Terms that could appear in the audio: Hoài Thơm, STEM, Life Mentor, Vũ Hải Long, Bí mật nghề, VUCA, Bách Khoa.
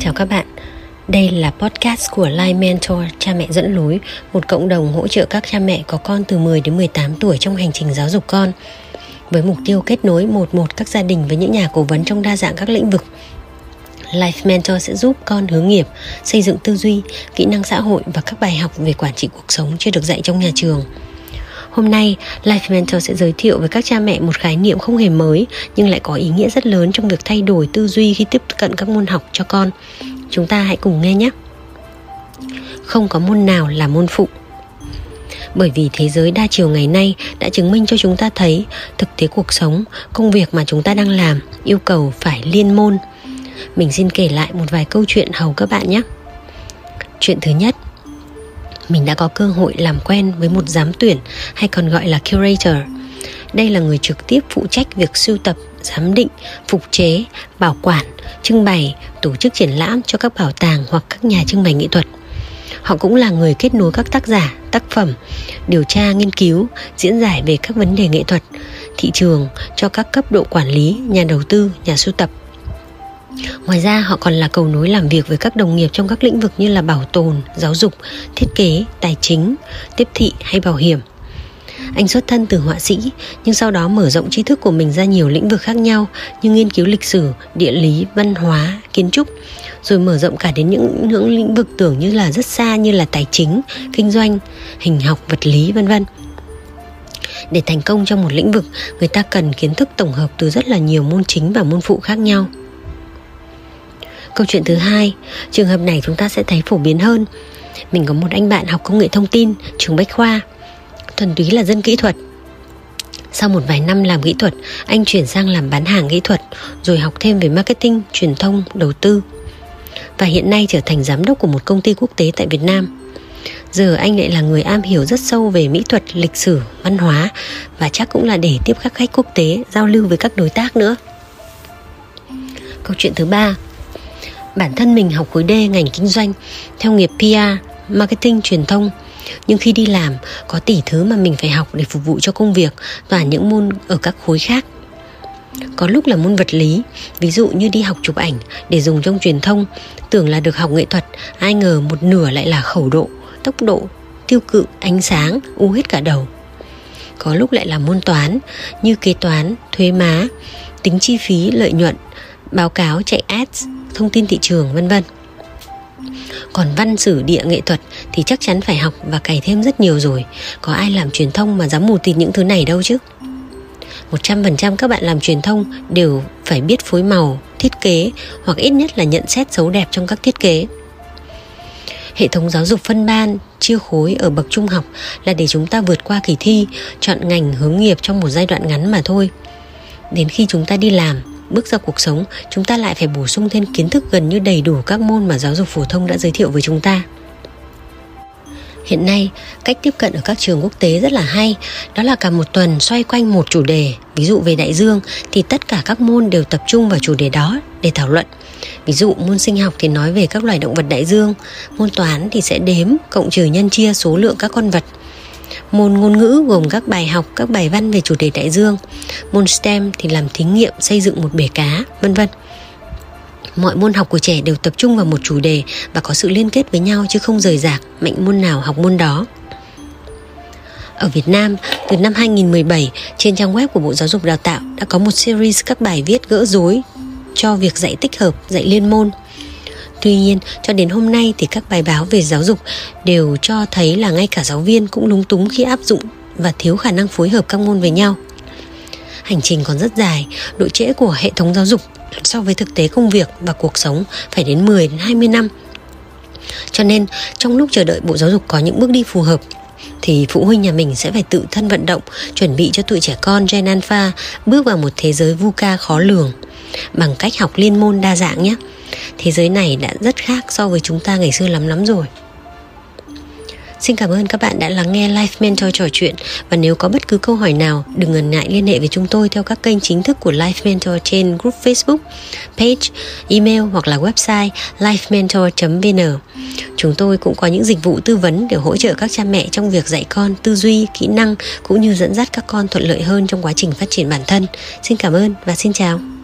Chào các bạn, đây là podcast của Life Mentor, cha mẹ dẫn lối, một cộng đồng hỗ trợ các cha mẹ có con từ 10 đến 18 tuổi trong hành trình giáo dục con, với mục tiêu kết nối một các gia đình với những nhà cố vấn trong đa dạng các lĩnh vực. Life Mentor sẽ giúp con hướng nghiệp, xây dựng tư duy, kỹ năng xã hội và các bài học về quản trị cuộc sống chưa được dạy trong nhà trường. Hôm nay, Life Mentor sẽ giới thiệu với các cha mẹ một khái niệm không hề mới nhưng lại có ý nghĩa rất lớn trong việc thay đổi tư duy khi tiếp cận các môn học cho con. Chúng ta hãy cùng nghe nhé! Không có môn nào là môn phụ. Bởi vì thế giới đa chiều ngày nay đã chứng minh cho chúng ta thấy thực tế cuộc sống, công việc mà chúng ta đang làm yêu cầu phải liên môn. Mình xin kể lại một vài câu chuyện hầu các bạn nhé! Chuyện thứ nhất, mình đã có cơ hội làm quen với một giám tuyển hay còn gọi là curator. Đây là người trực tiếp phụ trách việc sưu tập, giám định, phục chế, bảo quản, trưng bày, tổ chức triển lãm cho các bảo tàng hoặc các nhà trưng bày nghệ thuật. Họ cũng là người kết nối các tác giả, tác phẩm, điều tra, nghiên cứu, diễn giải về các vấn đề nghệ thuật, thị trường cho các cấp độ quản lý, nhà đầu tư, nhà sưu tập. Ngoài ra, họ còn là cầu nối làm việc với các đồng nghiệp trong các lĩnh vực như là bảo tồn, giáo dục, thiết kế, tài chính, tiếp thị hay bảo hiểm. Anh xuất thân từ họa sĩ, nhưng sau đó mở rộng tri thức của mình ra nhiều lĩnh vực khác nhau như nghiên cứu lịch sử, địa lý, văn hóa, kiến trúc, rồi mở rộng cả đến những lĩnh vực tưởng như là rất xa như là tài chính, kinh doanh, hình học, vật lý, vân vân. Để thành công trong một lĩnh vực, người ta cần kiến thức tổng hợp từ rất là nhiều môn chính và môn phụ khác nhau. Câu chuyện thứ hai, trường hợp này chúng ta sẽ thấy phổ biến hơn. Mình có một anh bạn học công nghệ thông tin, trường Bách Khoa, thuần túy là dân kỹ thuật. Sau một vài năm làm kỹ thuật, anh chuyển sang làm bán hàng kỹ thuật, rồi học thêm về marketing, truyền thông, đầu tư. Và hiện nay trở thành giám đốc của một công ty quốc tế tại Việt Nam. Giờ anh lại là người am hiểu rất sâu về mỹ thuật, lịch sử, văn hóa và chắc cũng là để tiếp các khách quốc tế, giao lưu với các đối tác nữa. Câu chuyện thứ ba, bản thân mình học khối D ngành kinh doanh, theo nghiệp PR, marketing, truyền thông. Nhưng khi đi làm, có tỷ thứ mà mình phải học để phục vụ cho công việc và những môn ở các khối khác. Có lúc là môn vật lý, ví dụ như đi học chụp ảnh để dùng trong truyền thông, tưởng là được học nghệ thuật, ai ngờ một nửa lại là khẩu độ, tốc độ, tiêu cự, ánh sáng, u hết cả đầu. Có lúc lại là môn toán, như kế toán, thuế má, tính chi phí, lợi nhuận, báo cáo chạy ads, thông tin thị trường, vân vân. Còn văn sử địa nghệ thuật thì chắc chắn phải học và cày thêm rất nhiều rồi. Có ai làm truyền thông mà dám mù tịt những thứ này đâu chứ. 100% các bạn làm truyền thông đều phải biết phối màu, thiết kế hoặc ít nhất là nhận xét dấu đẹp trong các thiết kế. Hệ thống giáo dục phân ban, chia khối ở bậc trung học là để chúng ta vượt qua kỳ thi, chọn ngành hướng nghiệp trong một giai đoạn ngắn mà thôi. Đến khi chúng ta đi làm, bước ra cuộc sống, chúng ta lại phải bổ sung thêm kiến thức gần như đầy đủ các môn mà giáo dục phổ thông đã giới thiệu với chúng ta. Hiện nay, cách tiếp cận ở các trường quốc tế rất là hay, đó là cả một tuần xoay quanh một chủ đề, ví dụ về đại dương thì tất cả các môn đều tập trung vào chủ đề đó để thảo luận. Ví dụ môn sinh học thì nói về các loài động vật đại dương, môn toán thì sẽ đếm, cộng trừ nhân chia số lượng các con vật. Môn ngôn ngữ gồm các bài học, các bài văn về chủ đề đại dương. Môn STEM thì làm thí nghiệm, xây dựng một bể cá, vân vân. Mọi môn học của trẻ đều tập trung vào một chủ đề và có sự liên kết với nhau chứ không rời rạc, mạnh môn nào học môn đó. Ở Việt Nam, từ năm 2017, trên trang web của Bộ Giáo dục Đào tạo đã có một series các bài viết gỡ rối cho việc dạy tích hợp, dạy liên môn. Tuy nhiên, cho đến hôm nay thì các bài báo về giáo dục đều cho thấy là ngay cả giáo viên cũng lúng túng khi áp dụng và thiếu khả năng phối hợp các môn với nhau. Hành trình còn rất dài, độ trễ của hệ thống giáo dục so với thực tế công việc và cuộc sống phải đến 10 đến 20 năm. Cho nên, trong lúc chờ đợi Bộ Giáo dục có những bước đi phù hợp, thì phụ huynh nhà mình sẽ phải tự thân vận động, chuẩn bị cho tụi trẻ con Gen Alpha bước vào một thế giới VUCA khó lường bằng cách học liên môn đa dạng nhé. Thế giới này đã rất khác so với chúng ta ngày xưa lắm rồi. Xin cảm ơn các bạn đã lắng nghe Life Mentor trò chuyện. Và nếu có bất cứ câu hỏi nào, đừng ngần ngại liên hệ với chúng tôi theo các kênh chính thức của Life Mentor trên group Facebook, page, email hoặc là website lifementor.vn. Chúng tôi cũng có những dịch vụ tư vấn để hỗ trợ các cha mẹ trong việc dạy con tư duy, kỹ năng cũng như dẫn dắt các con thuận lợi hơn trong quá trình phát triển bản thân. Xin cảm ơn và xin chào.